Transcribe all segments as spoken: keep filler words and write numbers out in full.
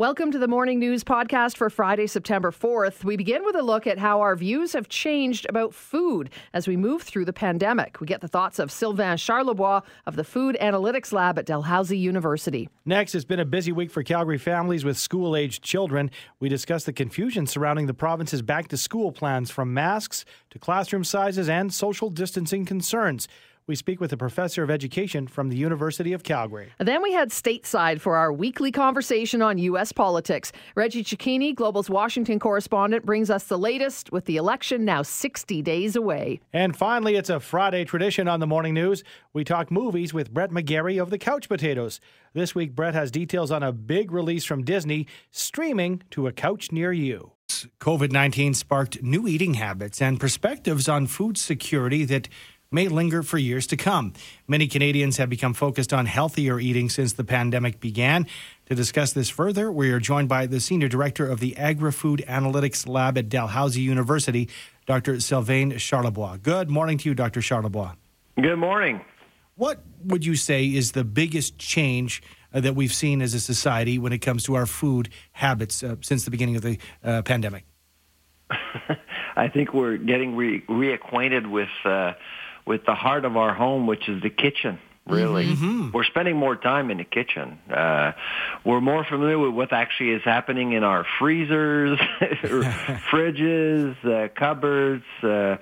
Welcome to the Morning News Podcast for Friday, September fourth. We begin with a look at how our views have changed about food as we move through the pandemic. We get the thoughts of Sylvain Charlebois of the Food Analytics Lab at Dalhousie University. Next, it's been a busy week for Calgary families with school-aged children. We discuss the confusion surrounding the province's back-to-school plans, from masks to classroom sizes and social distancing concerns. We speak with a professor of education from the University of Calgary. Then we had stateside for our weekly conversation on U S politics. Reggie Cicchini, Global's Washington correspondent, brings us the latest with the election now sixty days away. And finally, it's a Friday tradition on the Morning News. We talk movies with Brett McGarry of the Couch Potatoes. This week, Brett has details on a big release from Disney, streaming to a couch near you. COVID nineteen sparked new eating habits and perspectives on food security that may linger for years to come. Many Canadians have become focused on healthier eating since the pandemic began. To discuss this further, we are joined by the Senior Director of the Agri-Food Analytics Lab at Dalhousie University, Doctor Sylvain Charlebois. Good morning to you, Doctor Charlebois. Good morning. What would you say is the biggest change uh, that we've seen as a society when it comes to our food habits uh, since the beginning of the uh, pandemic? I think we're getting re- reacquainted with... Uh, with the heart of our home, which is the kitchen, really. Mm-hmm. We're spending more time in the kitchen. Uh, we're more familiar with what actually is happening in our freezers, fridges, uh, cupboards. Uh,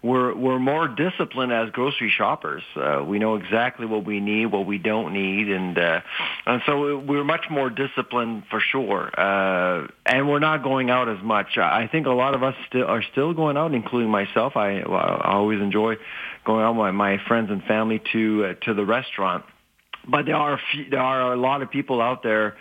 we're we're more disciplined as grocery shoppers. Uh, we know exactly what we need, what we don't need, and uh, and so we're much more disciplined for sure. Uh, and we're not going out as much. I think a lot of us still are still going out, including myself. I, I always enjoy going out with my friends and family to uh, to the restaurant, but there are few, there are a lot of people out there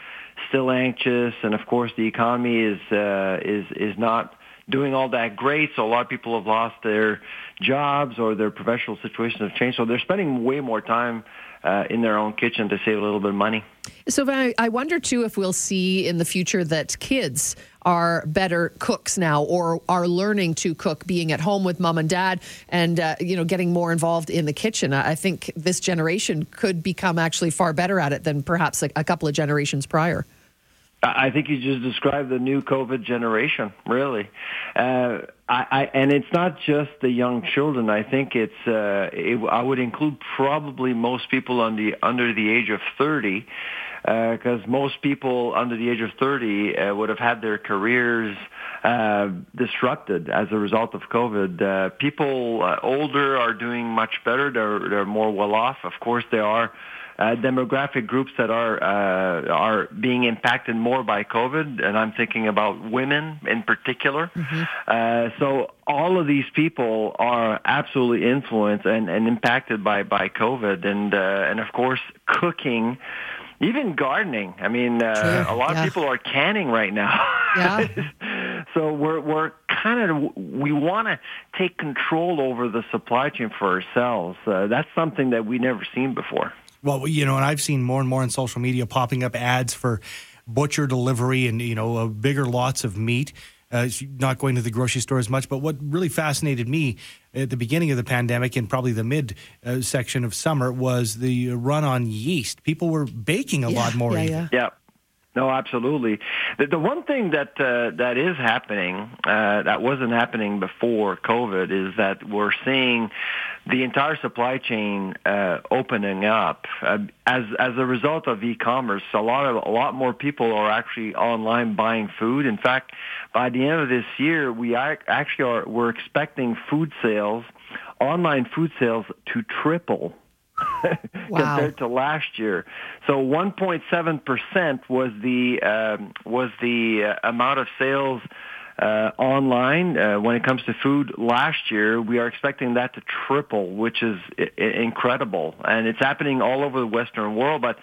still anxious, and of course the economy is uh, is is not doing all that great, so a lot of people have lost their jobs or their professional situations have changed, so they're spending way more time uh, in their own kitchen to save a little bit of money. So I wonder, too, if we'll see in the future that kids are better cooks now, or are learning to cook, being at home with mom and dad and, uh, you know, getting more involved in the kitchen. I think this generation could become actually far better at it than perhaps a, a couple of generations prior. I think you just described the new COVID generation, really. Uh, I, I, and it's not just the young children. I think it's, uh, it, I would include probably most people on the, under the age of thirty, because uh, most people under the age of thirty uh, would have had their careers uh, disrupted as a result of COVID. Uh, people uh, older are doing much better. They're, they're more well off. Of course, they are. Uh, demographic groups that are uh, are being impacted more by COVID, and I'm thinking about women in particular. Mm-hmm. Uh, so all of these people are absolutely influenced and, and impacted by, by COVID, and uh, and of course cooking, even gardening. I mean, uh, a lot yeah. of people are canning right now. Yeah. So we're we're kind of we want to take control over the supply chain for ourselves. Uh, that's something that we've never seen before. Well, you know, and I've seen more and more on social media popping up ads for butcher delivery and, you know, uh, bigger lots of meat, uh, not going to the grocery store as much. But what really fascinated me at the beginning of the pandemic, and probably the mid uh, section of summer, was the run on yeast. People were baking a yeah, lot more. Yeah, yeah. yeah. No, absolutely. The, the one thing that uh, that is happening uh, that wasn't happening before COVID is that we're seeing the entire supply chain uh, opening up uh, as as a result of e-commerce. A lot of a lot more people are actually online buying food. In fact, by the end of this year, we are, actually are we're expecting food sales, online food sales, to triple. Wow. Compared to last year. So one point seven percent was the um, was the uh, amount of sales uh, online uh, when it comes to food last year. We are expecting that to triple, which is I- I- incredible, and it's happening all over the Western world. But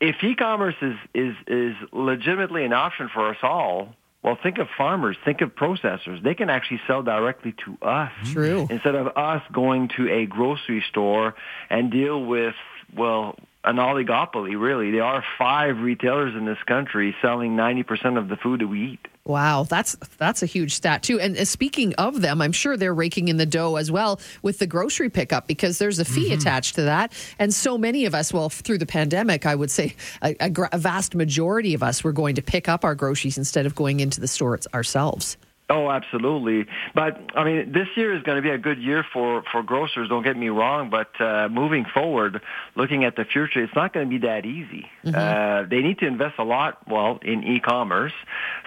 if e-commerce is is, is legitimately an option for us all, well, think of farmers, think of processors. They can actually sell directly to us. True. Instead of us going to a grocery store and deal with, well, an oligopoly, really. There are five retailers in this country selling ninety percent of the food that we eat. Wow, that's that's a huge stat, too. And speaking of them, I'm sure they're raking in the dough as well with the grocery pickup, because there's a fee mm-hmm. attached to that. And so many of us, well, through the pandemic, I would say a, a, a vast majority of us were going to pick up our groceries instead of going into the store ourselves. Oh, absolutely. But, I mean, this year is going to be a good year for, for grocers, don't get me wrong. But uh, moving forward, looking at the future, it's not going to be that easy. Mm-hmm. Uh, they need to invest a lot, well, in e-commerce.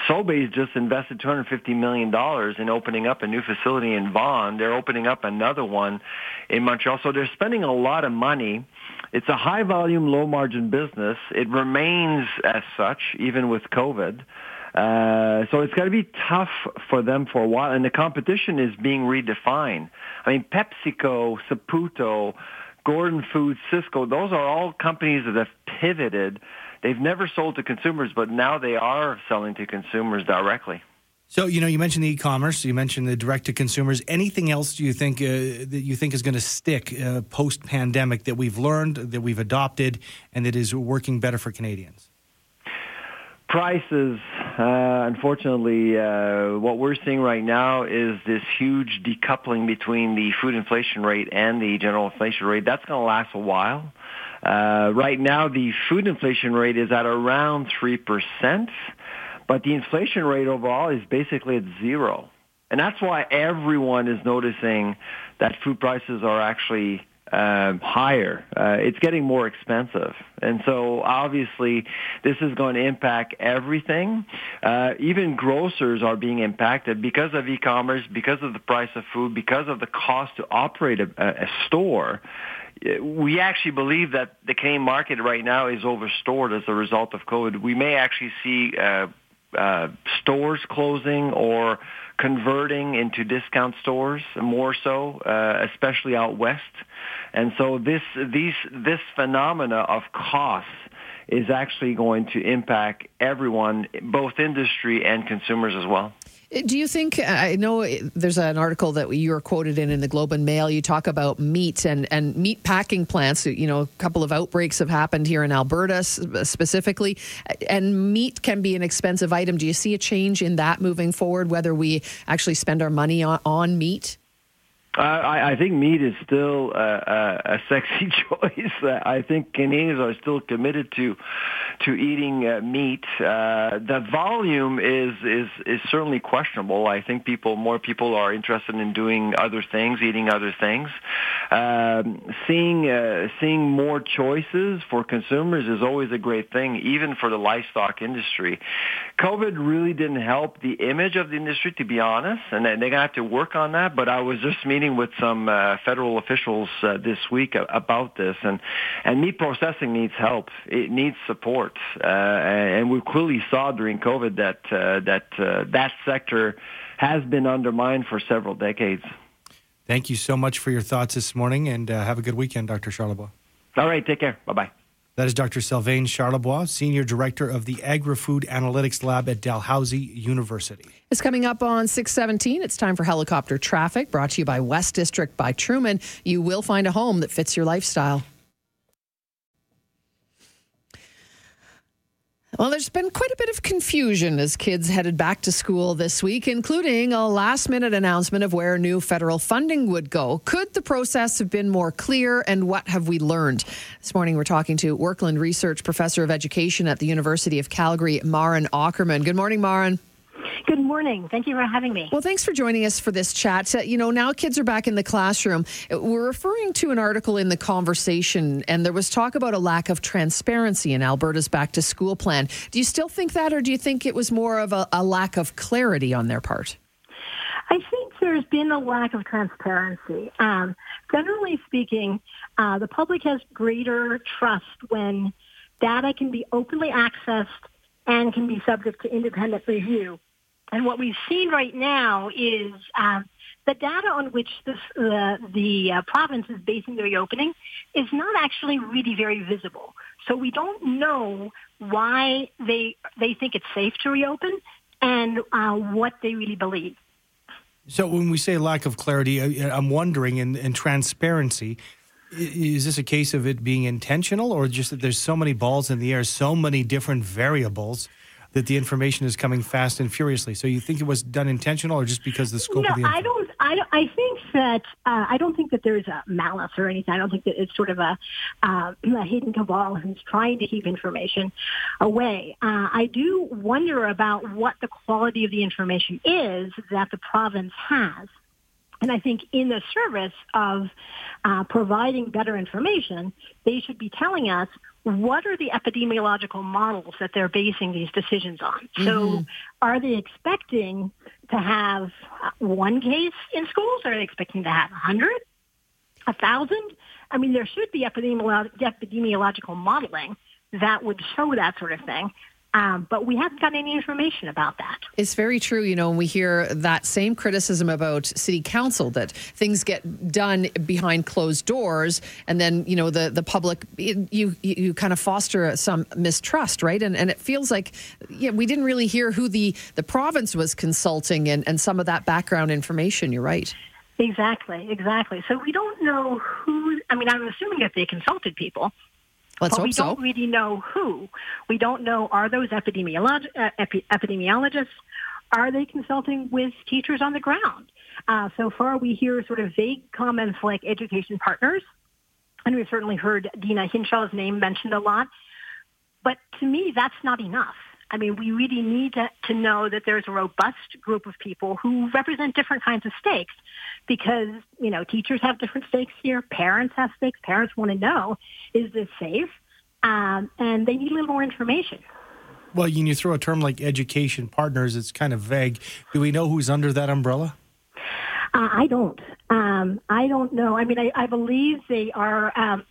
Sobeys just invested two hundred fifty million dollars in opening up a new facility in Vaughan. They're opening up another one in Montreal. So they're spending a lot of money. It's a high-volume, low-margin business. It remains as such, even with COVID. Uh, so it's got to be tough for them for a while, and the competition is being redefined. I mean, PepsiCo, Saputo, Gordon Foods, Cisco, those are all companies that have pivoted. They've never sold to consumers, but now they are selling to consumers directly. So, you know, you mentioned the e-commerce, you mentioned the direct-to-consumers. Anything else do you think uh, that you think is going to stick uh, post-pandemic that we've learned, that we've adopted, and that is working better for Canadians? Prices, uh, unfortunately, uh, what we're seeing right now is this huge decoupling between the food inflation rate and the general inflation rate. That's going to last a while. Uh, right now, the food inflation rate is at around three percent, but the inflation rate overall is basically at zero. And that's why everyone is noticing that food prices are actually Uh, higher. Uh, it's getting more expensive. And so obviously this is going to impact everything. Uh, even grocers are being impacted because of e-commerce, because of the price of food, because of the cost to operate a, a store. We actually believe that the Canadian market right now is overstored as a result of COVID. We may actually see uh, uh, stores closing or converting into discount stores more so, uh, especially out west. And so this these this phenomena of costs is actually going to impact everyone, both industry and consumers as well. Do you think, I know there's an article that you were quoted in in the Globe and Mail, you talk about meat and, and meat packing plants, you know, a couple of outbreaks have happened here in Alberta specifically, and meat can be an expensive item. Do you see a change in that moving forward, whether we actually spend our money on, on meat? Uh, I, I think meat is still uh, a sexy choice. I think Canadians are still committed to to eating uh, meat. Uh, the volume is, is is certainly questionable. I think people, more people are interested in doing other things, eating other things. Um, seeing uh, seeing more choices for consumers is always a great thing, even for the livestock industry. COVID really didn't help the image of the industry, to be honest, and they're going to have to work on that. But I was just meeting with some uh, federal officials uh, this week about this, and, and meat processing needs help. It needs support, uh, and we clearly saw during COVID that uh, that uh, that sector has been undermined for several decades. Thank you so much for your thoughts this morning, and uh, have a good weekend, Doctor Charlebois. All right, take care. Bye-bye. That is Doctor Sylvain Charlebois, Senior Director of the Agri-Food Analytics Lab at Dalhousie University. It's coming up on six seventeen. It's time for Helicopter Traffic, brought to you by West District by Truman. You will find a home that fits your lifestyle. Well, there's been quite a bit of confusion as kids headed back to school this week, including a last-minute announcement of where new federal funding would go. Could the process have been more clear, and what have we learned? This morning, we're talking to Workland Research Professor of Education at the University of Calgary, Maren Aukerman. Good morning, Maren. Good morning. Thank you for having me. Well, thanks for joining us for this chat. You know, now kids are back in the classroom. We're referring to an article in The Conversation, and there was talk about a lack of transparency in Alberta's back-to-school plan. Do you still think that, or do you think it was more of a, a lack of clarity on their part? I think there's been a lack of transparency. Um, generally speaking, uh, the public has greater trust when data can be openly accessed and can be subject to independent review. And what we've seen right now is um, the data on which this, uh, the uh, province is basing the reopening is not actually really very visible. So we don't know why they they think it's safe to reopen and uh, what they really believe. So when we say lack of clarity, I'm wondering, in, in transparency, Is this a case of it being intentional, or just that there's so many balls in the air, so many different variables, that the information is coming fast and furiously? So you think it was done intentional, or just because the scope you know, of the information? I don't. I, don't, I think that uh, I don't think that there's a malice or anything. I don't think that it's sort of a, uh, a hidden cabal who's trying to keep information away. Uh, I do wonder about what the quality of the information is that the province has. And I think in the service of uh, providing better information, they should be telling us what are the epidemiological models that they're basing these decisions on. Mm-hmm. So are they expecting to have one case in schools? Are they expecting to have one hundred, one thousand? I mean, there should be epidemiolo- epidemiological modeling that would show that sort of thing. Um, but we haven't got any information about that. It's very true. You know, when we hear that same criticism about city council, that things get done behind closed doors, and then, you know, the, the public, it, you you kind of foster some mistrust, right? And and it feels like, yeah, we didn't really hear who the, the province was consulting and, and some of that background information. You're right. Exactly, exactly. So we don't know who, I mean, I'm assuming that they consulted people. Let's but we so. don't really know who. We don't know, are those epidemiolog- uh, epi- epidemiologists, are they consulting with teachers on the ground? Uh, so far we hear sort of vague comments like education partners, and we've certainly heard Dina Hinshaw's name mentioned a lot. But to me, that's not enough. I mean, we really need to, to know that there's a robust group of people who represent different kinds of stakes, because, you know, teachers have different stakes here. Parents have stakes. Parents want to know, is this safe? Um, and they need a little more information. Well, when you throw a term like education partners, it's kind of vague. Do we know who's under that umbrella? Uh, I don't. Um, I don't know. I mean, I, I believe they are um,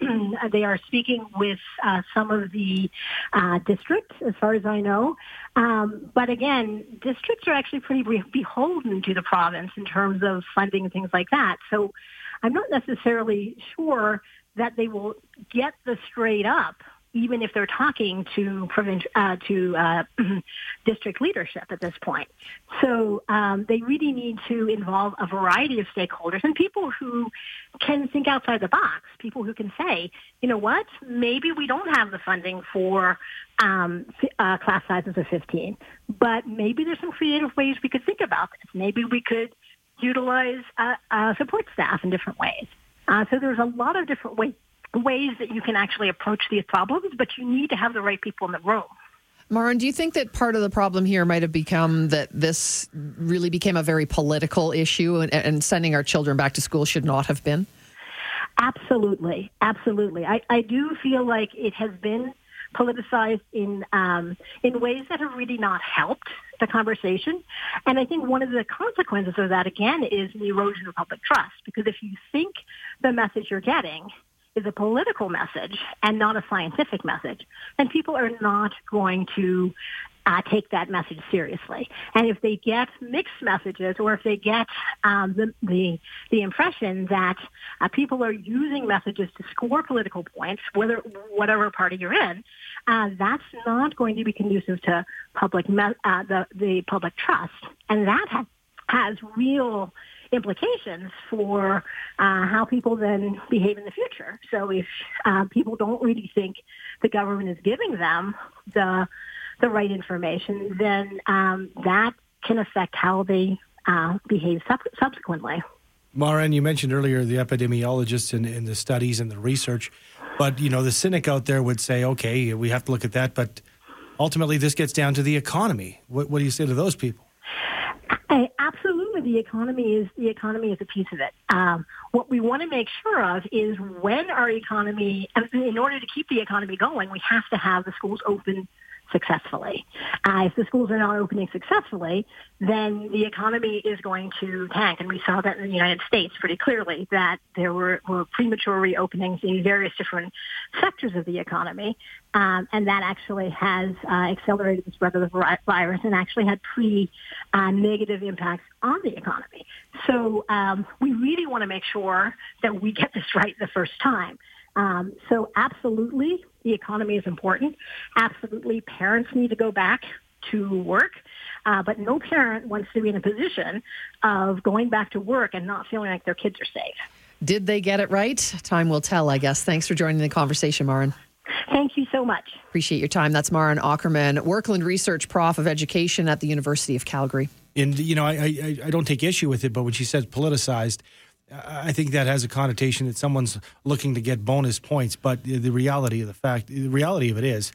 they are speaking with uh, some of the uh, districts, as far as I know. Um, but again, districts are actually pretty beholden to the province in terms of funding and things like that. So I'm not necessarily sure that they will get the straight up, even if they're talking to uh, to uh, district leadership at this point. So um, they really need to involve a variety of stakeholders and people who can think outside the box, people who can say, you know what, maybe we don't have the funding for um, uh, class sizes of fifteen, but maybe there's some creative ways we could think about this. Maybe we could utilize uh, uh, support staff in different ways. Uh, so there's a lot of different ways. ways that you can actually approach these problems, but you need to have the right people in the room. Maren, do you think that part of the problem here might have become that this really became a very political issue, and, and sending our children back to school should not have been? Absolutely. Absolutely. I, I do feel like it has been politicized in um, in ways that have really not helped the conversation. And I think one of the consequences of that, again, is the erosion of public trust, because if you think the message you're getting is a political message and not a scientific message, and people are not going to uh, take that message seriously. And if they get mixed messages, or if they get um, the, the the impression that uh, people are using messages to score political points, whether whatever party you're in, uh, that's not going to be conducive to public me- uh, the the public trust, and that ha- has real implications for uh, how people then behave in the future. So if uh, people don't really think the government is giving them the the right information, then um, that can affect how they uh, behave sub- subsequently. Maren, you mentioned earlier the epidemiologists and, and the studies and the research, but you know the cynic out there would say, okay, we have to look at that, but ultimately this gets down to the economy. What, what do you say to those people? I, absolutely, the economy is the economy is a piece of it. Um, what we want to make sure of is when our economy, in order to keep the economy going, we have to have the schools open successfully. Uh, if the schools are not opening successfully, then the economy is going to tank. And we saw that in the United States pretty clearly, that there were, were premature reopenings in various different sectors of the economy. Um, and that actually has uh, accelerated the spread of the virus and actually had pretty uh, negative impacts on the economy. So um, we really want to make sure that we get this right the first time. Um, so absolutely, the economy is important. Absolutely, parents need to go back to work. Uh, but no parent wants to be in a position of going back to work and not feeling like their kids are safe. Did they get it right? Time will tell, I guess. Thanks for joining the conversation, Maren. Thank you so much. Appreciate your time. That's Maren Aukerman, Workland Research Prof of Education at the University of Calgary. And, you know, I, I, I don't take issue with it, but when she says politicized, I think that has a connotation that someone's looking to get bonus points. But the reality of the fact, the reality of it is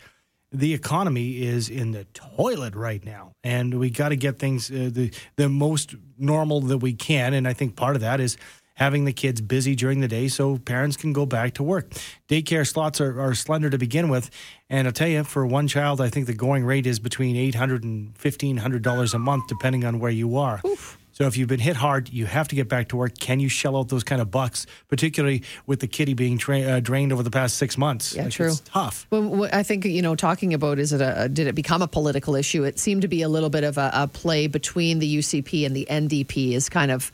the economy is in the toilet right now. And we got to get things uh, the, the most normal that we can. And I think part of that is having the kids busy during the day so parents can go back to work. Daycare slots are, are slender to begin with. And I'll tell you, for one child, I think the going rate is between eight hundred dollars and fifteen hundred dollars a month, depending on where you are. Oof. So if you've been hit hard, you have to get back to work. Can you shell out those kind of bucks, particularly with the kitty being tra- uh, drained over the past six months? Yeah, like, true. It's tough. Well, what I think, you know, talking about, is it a, did it become a political issue? It seemed to be a little bit of a, a play between the U C P and the N D P is kind of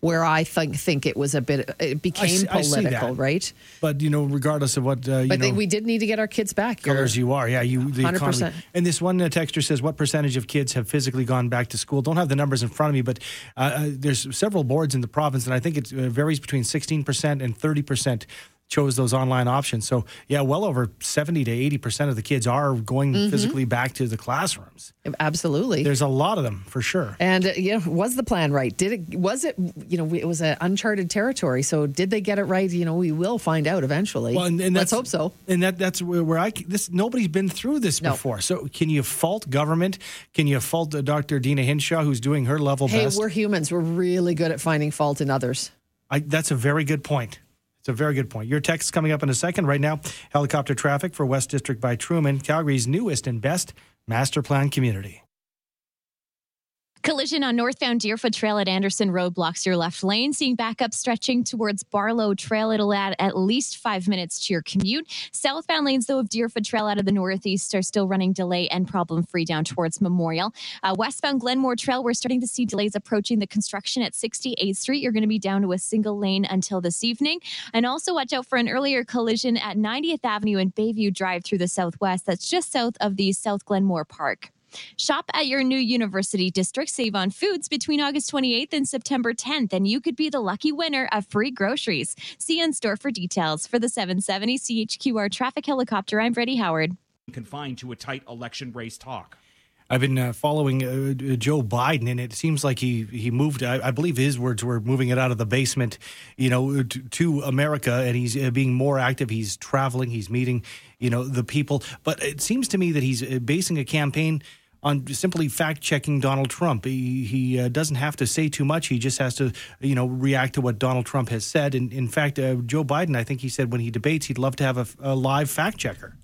where I think think it was a bit, it became I see, political, I see that. Right? But, you know, regardless of what, uh, you but know. But we did need to get our kids back. Colors you are, yeah. You, the one hundred percent. Economy. And this one texter says, what percentage of kids have physically gone back to school? Don't have the numbers in front of me, but uh, there's several boards in the province, and I think it varies between sixteen percent and thirty percent chose those online options. So, yeah, well over seventy to eighty percent of the kids are going mm-hmm. physically back to the classrooms. Absolutely. There's a lot of them, for sure. And, uh, you know, was the plan right? Did it, was it, you know, it was an uncharted territory. So did they get it right? You know, we will find out eventually. Well, and, and let's hope so. And that that's where, where I, this, nobody's been through this no. before. So can you fault government? Can you fault Doctor Dina Hinshaw, who's doing her level hey, best? Hey, we're humans. We're really good at finding fault in others. I, that's a very good point. It's a very good point. Your text coming up in a second. Right now, helicopter traffic for West District by Truman, Calgary's newest and best master plan community. Collision on northbound Deerfoot Trail at Anderson Road blocks your left lane. Seeing backup stretching towards Barlow Trail, it'll add at least five minutes to your commute. Southbound lanes, though, of Deerfoot Trail out of the northeast are still running delay and problem-free down towards Memorial. Uh, westbound Glenmore Trail, we're starting to see delays approaching the construction at sixty-eighth Street. You're going to be down to a single lane until this evening. And also watch out for an earlier collision at ninetieth Avenue and Bayview Drive through the southwest. That's just south of the South Glenmore Park. Shop at your new university district. Save on foods between August twenty-eighth and September tenth, and you could be the lucky winner of free groceries. See in store for details. For the seven seventy C H Q R Traffic Helicopter, I'm Freddie Howard. Confined to a tight election race talk. I've been uh, following uh, Joe Biden, and it seems like he he moved, I, I believe his words were moving it out of the basement, you know, to, to America, and he's uh, being more active. He's traveling, he's meeting, you know, the people. But it seems to me that he's basing a campaign on simply fact-checking Donald Trump. He, he uh, doesn't have to say too much. He just has to, you know, react to what Donald Trump has said. And in fact, uh, Joe Biden, I think he said when he debates, he'd love to have a, a live fact-checker.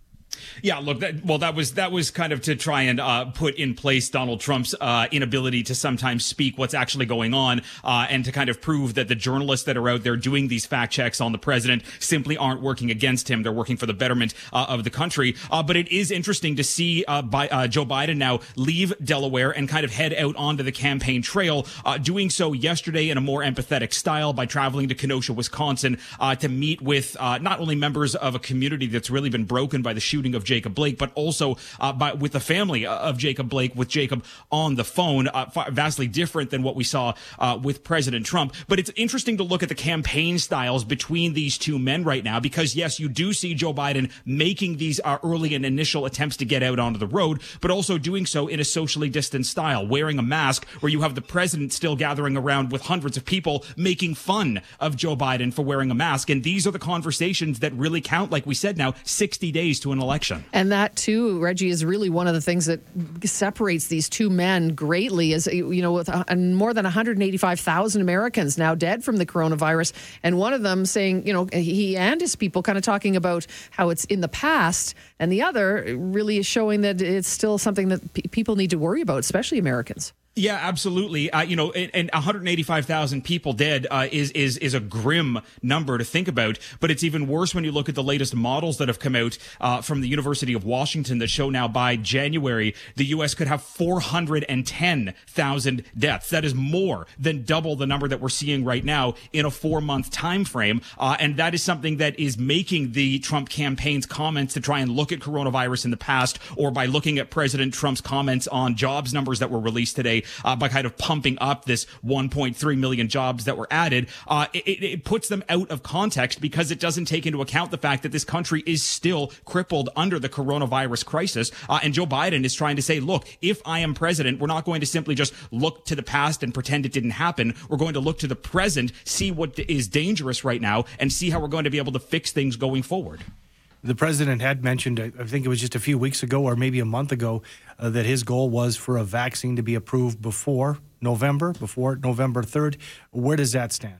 Yeah, look, that, well, that was that was kind of to try and uh, put in place Donald Trump's uh, inability to sometimes speak what's actually going on uh, and to kind of prove that the journalists that are out there doing these fact checks on the president simply aren't working against him. They're working for the betterment uh, of the country. Uh, but it is interesting to see uh, by, uh, Joe Biden now leave Delaware and kind of head out onto the campaign trail, uh, doing so yesterday in a more empathetic style by traveling to Kenosha, Wisconsin, uh, to meet with uh, not only members of a community that's really been broken by the shooting of Jacob Blake, but also uh, by, with the family of Jacob Blake, with Jacob on the phone, uh, far, vastly different than what we saw uh, with President Trump. But it's interesting to look at the campaign styles between these two men right now, because, yes, you do see Joe Biden making these uh, early and initial attempts to get out onto the road, but also doing so in a socially distant style, wearing a mask where you have the president still gathering around with hundreds of people making fun of Joe Biden for wearing a mask. And these are the conversations that really count, like we said now, sixty days to an election. And that, too, Reggie, is really one of the things that separates these two men greatly is, you know, with a, more than one hundred eighty-five thousand Americans now dead from the coronavirus. And one of them saying, you know, he and his people kind of talking about how it's in the past. And the other really is showing that it's still something that pe- people need to worry about, especially Americans. Yeah, absolutely. Uh, you know, and, and one hundred eighty-five thousand people dead uh, is is is a grim number to think about. But it's even worse when you look at the latest models that have come out uh, from the University of Washington that show now by January, the U S could have four hundred ten thousand deaths. That is more than double the number that we're seeing right now in a four-month time frame. Uh, and that is something that is making the Trump campaign's comments to try and look at coronavirus in the past, or by looking at President Trump's comments on jobs numbers that were released today, uh, by kind of pumping up this one point three million jobs that were added, uh, it, it puts them out of context because it doesn't take into account the fact that this country is still crippled under the coronavirus crisis. Uh, and Joe Biden is trying to say, look, if I am president, we're not going to simply just look to the past and pretend it didn't happen. We're going to look to the present, see what is dangerous right now, and see how we're going to be able to fix things going forward. The president had mentioned, I think it was just a few weeks ago or maybe a month ago, uh, that his goal was for a vaccine to be approved before November, before November third. Where does that stand?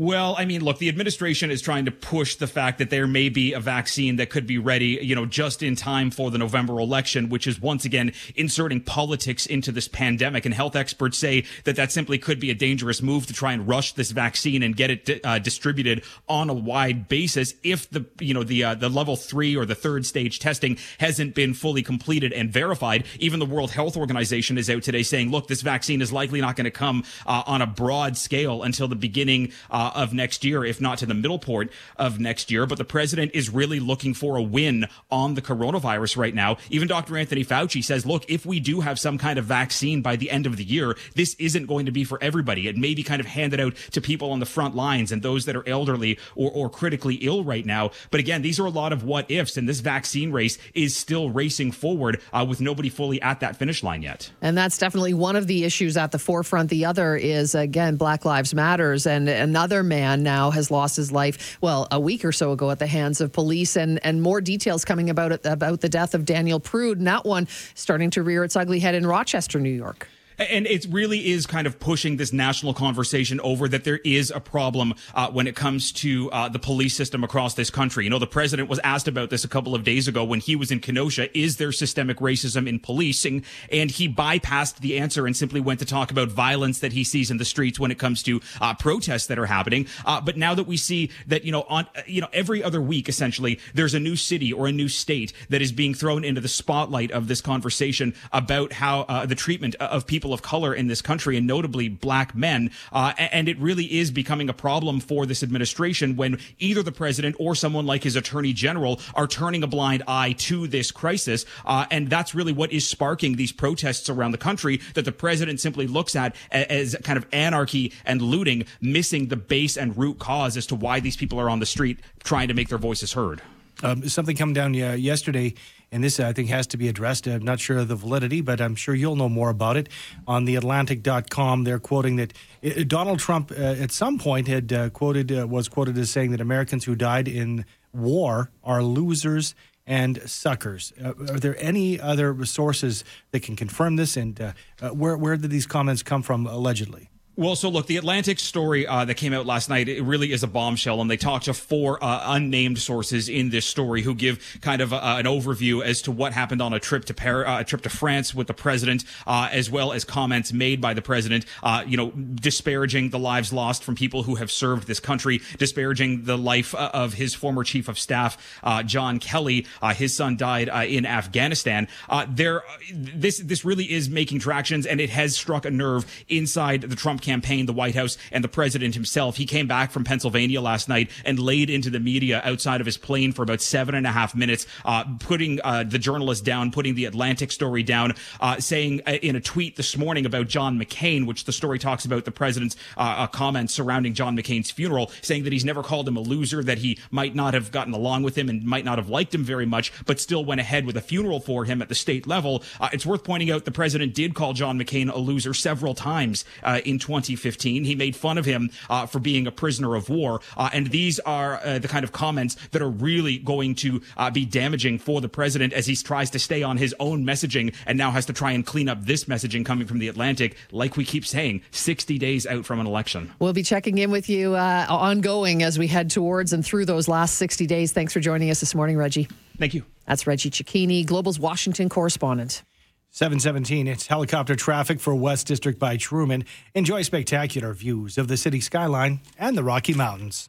Well, I mean, look, the administration is trying to push the fact that there may be a vaccine that could be ready, you know, just in time for the November election, which is once again inserting politics into this pandemic. And health experts say that that simply could be a dangerous move to try and rush this vaccine and get it uh, distributed on a wide basis if the, you know, the uh, the level three or the third stage testing hasn't been fully completed and verified. Even the World Health Organization is out today saying, look, this vaccine is likely not going to come uh, on a broad scale until the beginning uh of next year, if not to the middle part of next year. But the president is really looking for a win on the coronavirus right now. Even Doctor Anthony Fauci says, look, if we do have some kind of vaccine by the end of the year, this isn't going to be for everybody. It may be kind of handed out to people on the front lines and those that are elderly or, or critically ill right now. But again, these are a lot of what ifs, and this vaccine race is still racing forward uh, with nobody fully at that finish line yet. And that's definitely one of the issues at the forefront. The other is, again, Black Lives Matters, and another man now has lost his life, well, a week or so ago at the hands of police, and, and more details coming about it, about the death of Daniel Prude, and that one starting to rear its ugly head in Rochester, New York. And it really is kind of pushing this national conversation over that there is a problem uh, when it comes to uh, the police system across this country. You know, the president was asked about this a couple of days ago when he was in Kenosha. Is there systemic racism in policing? And he bypassed the answer and simply went to talk about violence that he sees in the streets when it comes to uh, protests that are happening. Uh, but now that we see that, you know, on, you know, every other week, essentially, there's a new city or a new state that is being thrown into the spotlight of this conversation about how uh, the treatment of people of color in this country, and notably black men. Uh, and it really is becoming a problem for this administration when either the president or someone like his attorney general are turning a blind eye to this crisis. Uh, and that's really what is sparking these protests around the country that the president simply looks at as kind of anarchy and looting, missing the base and root cause as to why these people are on the street trying to make their voices heard. Um, something come down uh, yesterday, and this, I think, has to be addressed. I'm not sure of the validity, but I'm sure you'll know more about it. On the Atlantic dot com, they're quoting that it, Donald Trump uh, at some point had uh, quoted, uh, was quoted as saying that Americans who died in war are losers and suckers. Uh, are there any other sources that can confirm this? And uh, uh, where, where did these comments come from, allegedly? Well, so look, the Atlantic story uh, that came out last night, it really is a bombshell, and they talked to four uh, unnamed sources in this story who give kind of a, an overview as to what happened on a trip to Paris, uh, a trip to France with the president, uh, as well as comments made by the president, uh, you know, disparaging the lives lost from people who have served this country, disparaging the life of his former chief of staff, uh, John Kelly. Uh, his son died uh, in Afghanistan. Uh, there, this this really is making tractions, and it has struck a nerve inside the Trump campaign. campaign, the White House, and the president himself. He came back from Pennsylvania last night and laid into the media outside of his plane for about seven and a half minutes, uh, putting uh, the journalist down, putting the Atlantic story down, uh, saying in a tweet this morning about John McCain, which the story talks about the president's uh, comments surrounding John McCain's funeral, saying that he's never called him a loser, that he might not have gotten along with him and might not have liked him very much, but still went ahead with a funeral for him at the state level. Uh, it's worth pointing out the president did call John McCain a loser several times uh, in twenty fifteen. He made fun of him uh, for being a prisoner of war. Uh, and these are uh, the kind of comments that are really going to uh, be damaging for the president as he tries to stay on his own messaging and now has to try and clean up this messaging coming from the Atlantic, like we keep saying, sixty days out from an election. We'll be checking in with you uh, ongoing as we head towards and through those last sixty days. Thanks for joining us this morning, Reggie. Thank you. That's Reggie Cicchini, Global's Washington correspondent. seven seventeen, it's helicopter traffic for West District by Truman. Enjoy spectacular views of the city skyline and the Rocky Mountains.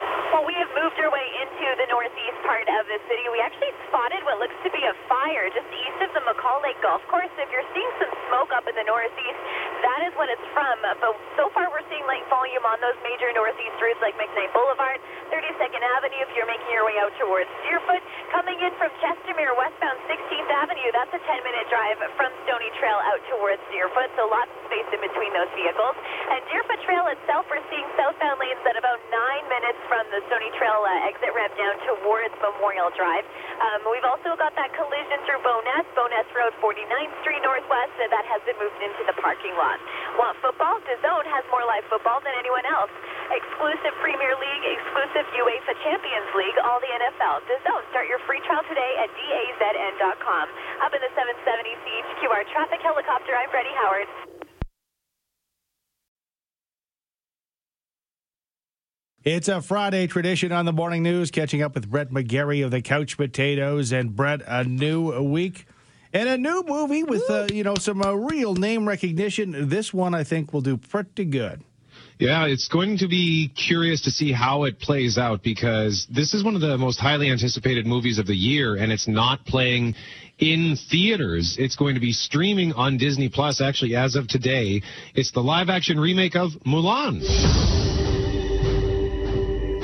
Well, we have moved our way into the northeast part of the city. We actually spotted what looks to be a fire just east of the McCall Lake Golf Course. If you're seeing some smoke up in the northeast, that is what it's from. But so far, we're seeing light volume on those major northeast routes like McKnight Boulevard. There's thirty-second Avenue if you're making your way out towards Deerfoot. Coming in from Chestermere, westbound sixteenth Avenue, that's a ten-minute drive from Stony Trail out towards Deerfoot, so lots of space in between those vehicles. And Deerfoot Trail itself, we're seeing southbound lanes at about nine minutes from the Stony Trail uh, exit ramp down towards Memorial Drive. Um, we've also got that collision through Boness, Boness Road, forty-ninth Street Northwest, so that has been moved into the parking lot. Want football? D A Z N has more live football than anyone else. Exclusive Premier League, exclusive UEFA Champions League, all the N F L. D A Z N, start your free trial today at D A Z N dot com. Up in the seven seventy C H Q R traffic helicopter, I'm Freddie Howard. It's a Friday tradition on the morning news, catching up with Brett McGarry of the Couch Potatoes. And Brett, a new week and a new movie with, uh, you know, some uh, real name recognition. This one, I think, will do pretty good. Yeah, it's going to be curious to see how it plays out, because this is one of the most highly anticipated movies of the year, and it's not playing in theaters. It's going to be streaming on Disney Plus, actually, as of today. It's the live-action remake of Mulan.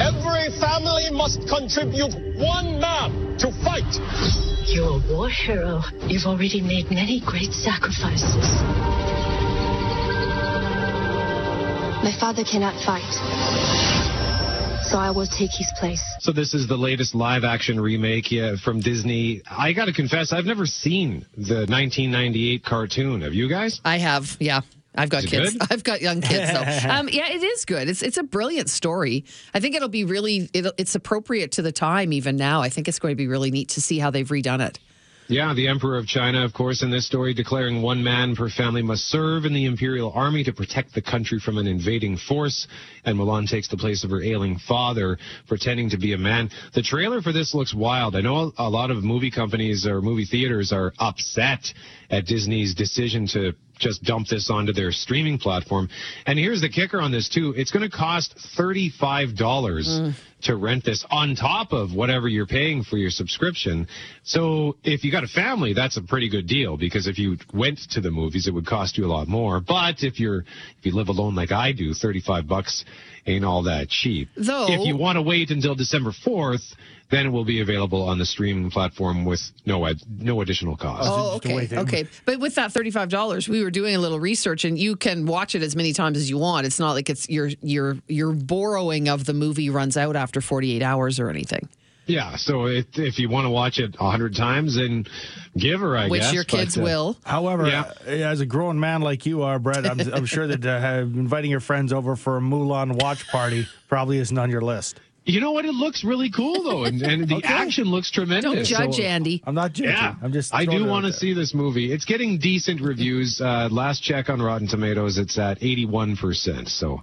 Every family must contribute one man to fight. You're a war hero. You've already made many great sacrifices. My father cannot fight, so I will take his place. So this is the latest live-action remake yeah, from Disney. I got to confess, I've never seen the nineteen ninety-eight cartoon. Have you guys? I have, yeah. I've got kids. Good? I've got young kids, though. um, yeah, it is good. It's it's a brilliant story. I think it'll be really, it'll, it's appropriate to the time even now. I think it's going to be really neat to see how they've redone it. Yeah, the Emperor of China, of course, in this story, declaring one man per family must serve in the Imperial Army to protect the country from an invading force. And Mulan takes the place of her ailing father, pretending to be a man. The trailer for this looks wild. I know a lot of movie companies or movie theaters are upset at Disney's decision to just dump this onto their streaming platform. And here's the kicker on this, too. It's going to cost thirty-five dollars mm. to rent this on top of whatever you're paying for your subscription. So if you got a family, that's a pretty good deal, because if you went to the movies, it would cost you a lot more. But if you're if you live alone like I do, thirty-five bucks ain't all that cheap. Though, if you want to wait until December fourth, then it will be available on the streaming platform with no ad, no additional cost. Oh, okay, okay. But with that thirty-five dollars, we were doing a little research, and you can watch it as many times as you want. It's not like it's your your your borrowing of the movie runs out after forty-eight hours or anything. Yeah, so it, if you want to watch it one hundred times, then give her, I Which guess. Which your kids but, uh, will. However, yeah. uh, as a grown man like you are, Brett, I'm, I'm sure that uh, inviting your friends over for a Mulan watch party probably isn't on your list. You know what? It looks really cool, though, and, and the okay. action looks tremendous. Don't judge, so, Andy. I'm not judging. Yeah, I'm just I do want to see this movie. It's getting decent reviews. Uh, last check on Rotten Tomatoes, it's at eighty-one percent. So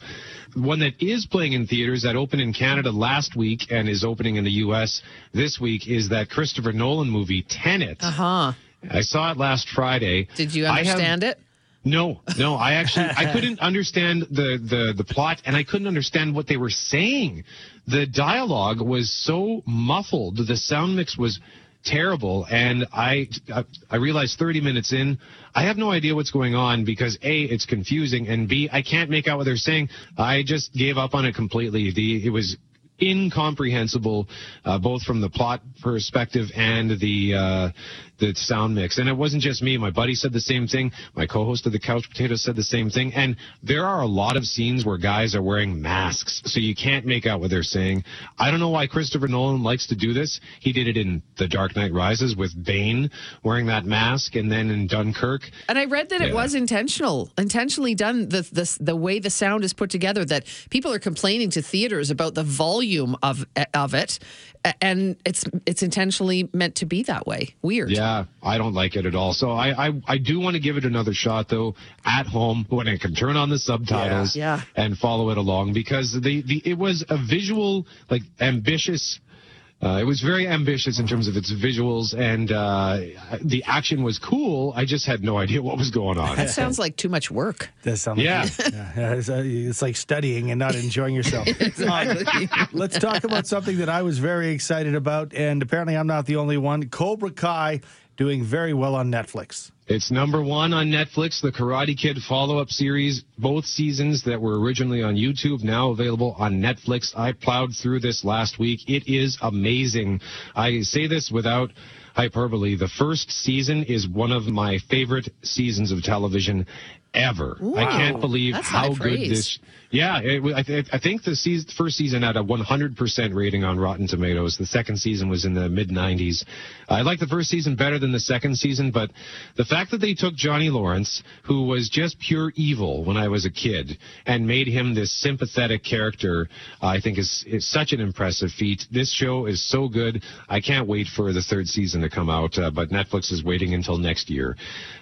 one that is playing in theaters that opened in Canada last week and is opening in the U S this week is that Christopher Nolan movie, Tenet. Uh-huh. I saw it last Friday. Did you understand I have- it? No, no, I actually, I couldn't understand the, the, the plot, and I couldn't understand what they were saying. The dialogue was so muffled. The sound mix was terrible, and I, I, I realized thirty minutes in, I have no idea what's going on, because A, it's confusing, and B, I can't make out what they're saying. I just gave up on it completely. The, it was incomprehensible, uh, both from the plot perspective and the uh, the sound mix. And it wasn't just me. My buddy said the same thing. My co-host of the Couch Potatoes said the same thing. And there are a lot of scenes where guys are wearing masks, so you can't make out what they're saying. I don't know why Christopher Nolan likes to do this. He did it in The Dark Knight Rises with Bane wearing that mask, and then in Dunkirk. And I read that yeah. it was intentional, intentionally done, the, the, the way the sound is put together, that people are complaining to theaters about the volume of of it, and it's it's intentionally meant to be that way. Weird. Yeah, I don't like it at all. So I I, I do want to give it another shot, though, at home when I can turn on the subtitles yeah, yeah. and follow it along, because the, the it was a visual, like, ambitious. Uh, it was very ambitious in terms of its visuals, and uh, the action was cool. I just had no idea what was going on. That sounds like too much work. That sounds yeah. Like, yeah. It's, uh, it's like studying and not enjoying yourself. Exactly. uh, let's talk about something that I was very excited about, and apparently I'm not the only one. Cobra Kai doing very well on Netflix. It's number one on Netflix, the Karate Kid follow-up series, both seasons that were originally on YouTube, now available on Netflix. I plowed through this last week. It is amazing. I say this without hyperbole. The first season is one of my favorite seasons of television ever. Ooh, I can't believe how good this. Yeah, it, I, th I think the season, first season had a one hundred percent rating on Rotten Tomatoes. The second season was in the mid nineties. I like the first season better than the second season, but the fact that they took Johnny Lawrence, who was just pure evil when I was a kid, and made him this sympathetic character, I think is, is such an impressive feat. This show is so good. I can't wait for the third season to come out, uh, but Netflix is waiting until next year,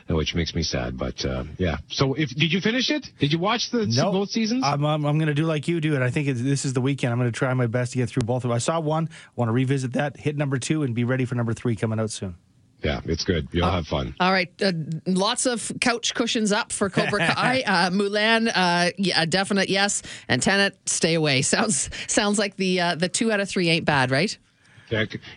which makes me sad, but uh, yeah. So if did you finish it? Did you watch the nope. both seasons? I'm, I'm, I'm going to do like you do, and I think it's, this is the weekend. I'm going to try my best to get through both of them. I saw one. I want to revisit that, hit number two, and be ready for number three coming out soon. Yeah, it's good. You'll uh, have fun. All right. Uh, lots of couch cushions up for Cobra Kai. Uh, Mulan, uh, yeah, definite yes. And Tenet, stay away. Sounds sounds like the uh, the two out of three ain't bad, right?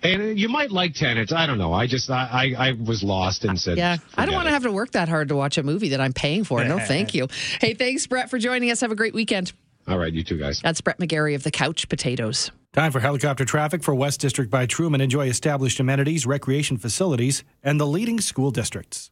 And you might like Tenet. I don't know. I just, I, I, I was lost and said, yeah, I don't want to have to work that hard to watch a movie that I'm paying for. No, thank you. Hey, thanks, Brett, for joining us. Have a great weekend. All right, you too, guys. That's Brett McGarry of the Couch Potatoes. Time for helicopter traffic for West District by Truman. Enjoy established amenities, recreation facilities, and the leading school districts.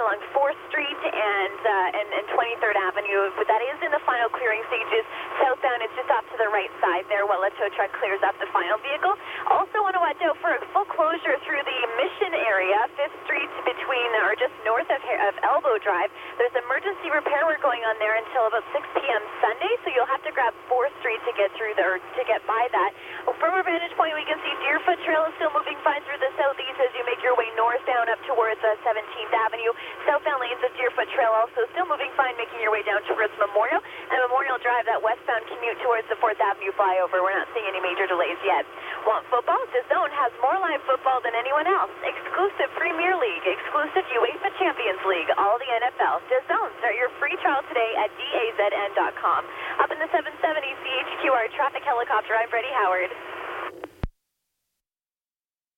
Along fourth street and, uh, and and twenty-third avenue, but that is in the final clearing stages. Southbound, it's just off to the right side there while a tow truck clears up the final vehicle. Also want to watch out for a full closure through the Mission area, fifth street between, or just north of, of Elbow Drive. There's emergency repair work going on there until about six p m Sunday, so you'll have to grab fourth street to get through there, to get by that. From our vantage point, we can see Deerfoot Trail is still moving fine through the southeast as you make your way northbound up towards uh, seventeenth avenue. Southbound lanes of Deerfoot Trail also still moving fine, making your way down towards Memorial. And Memorial Drive, that westbound commute towards the fourth avenue flyover. We're not seeing any major delays yet. Want football? D A Z N has more live football than anyone else. Exclusive Premier League, exclusive UEFA Champions League, all the N F L. D A Z N, start your free trial today at D A Z N dot com. Up in the seven seventy C H Q R traffic helicopter, I'm Freddie Howard.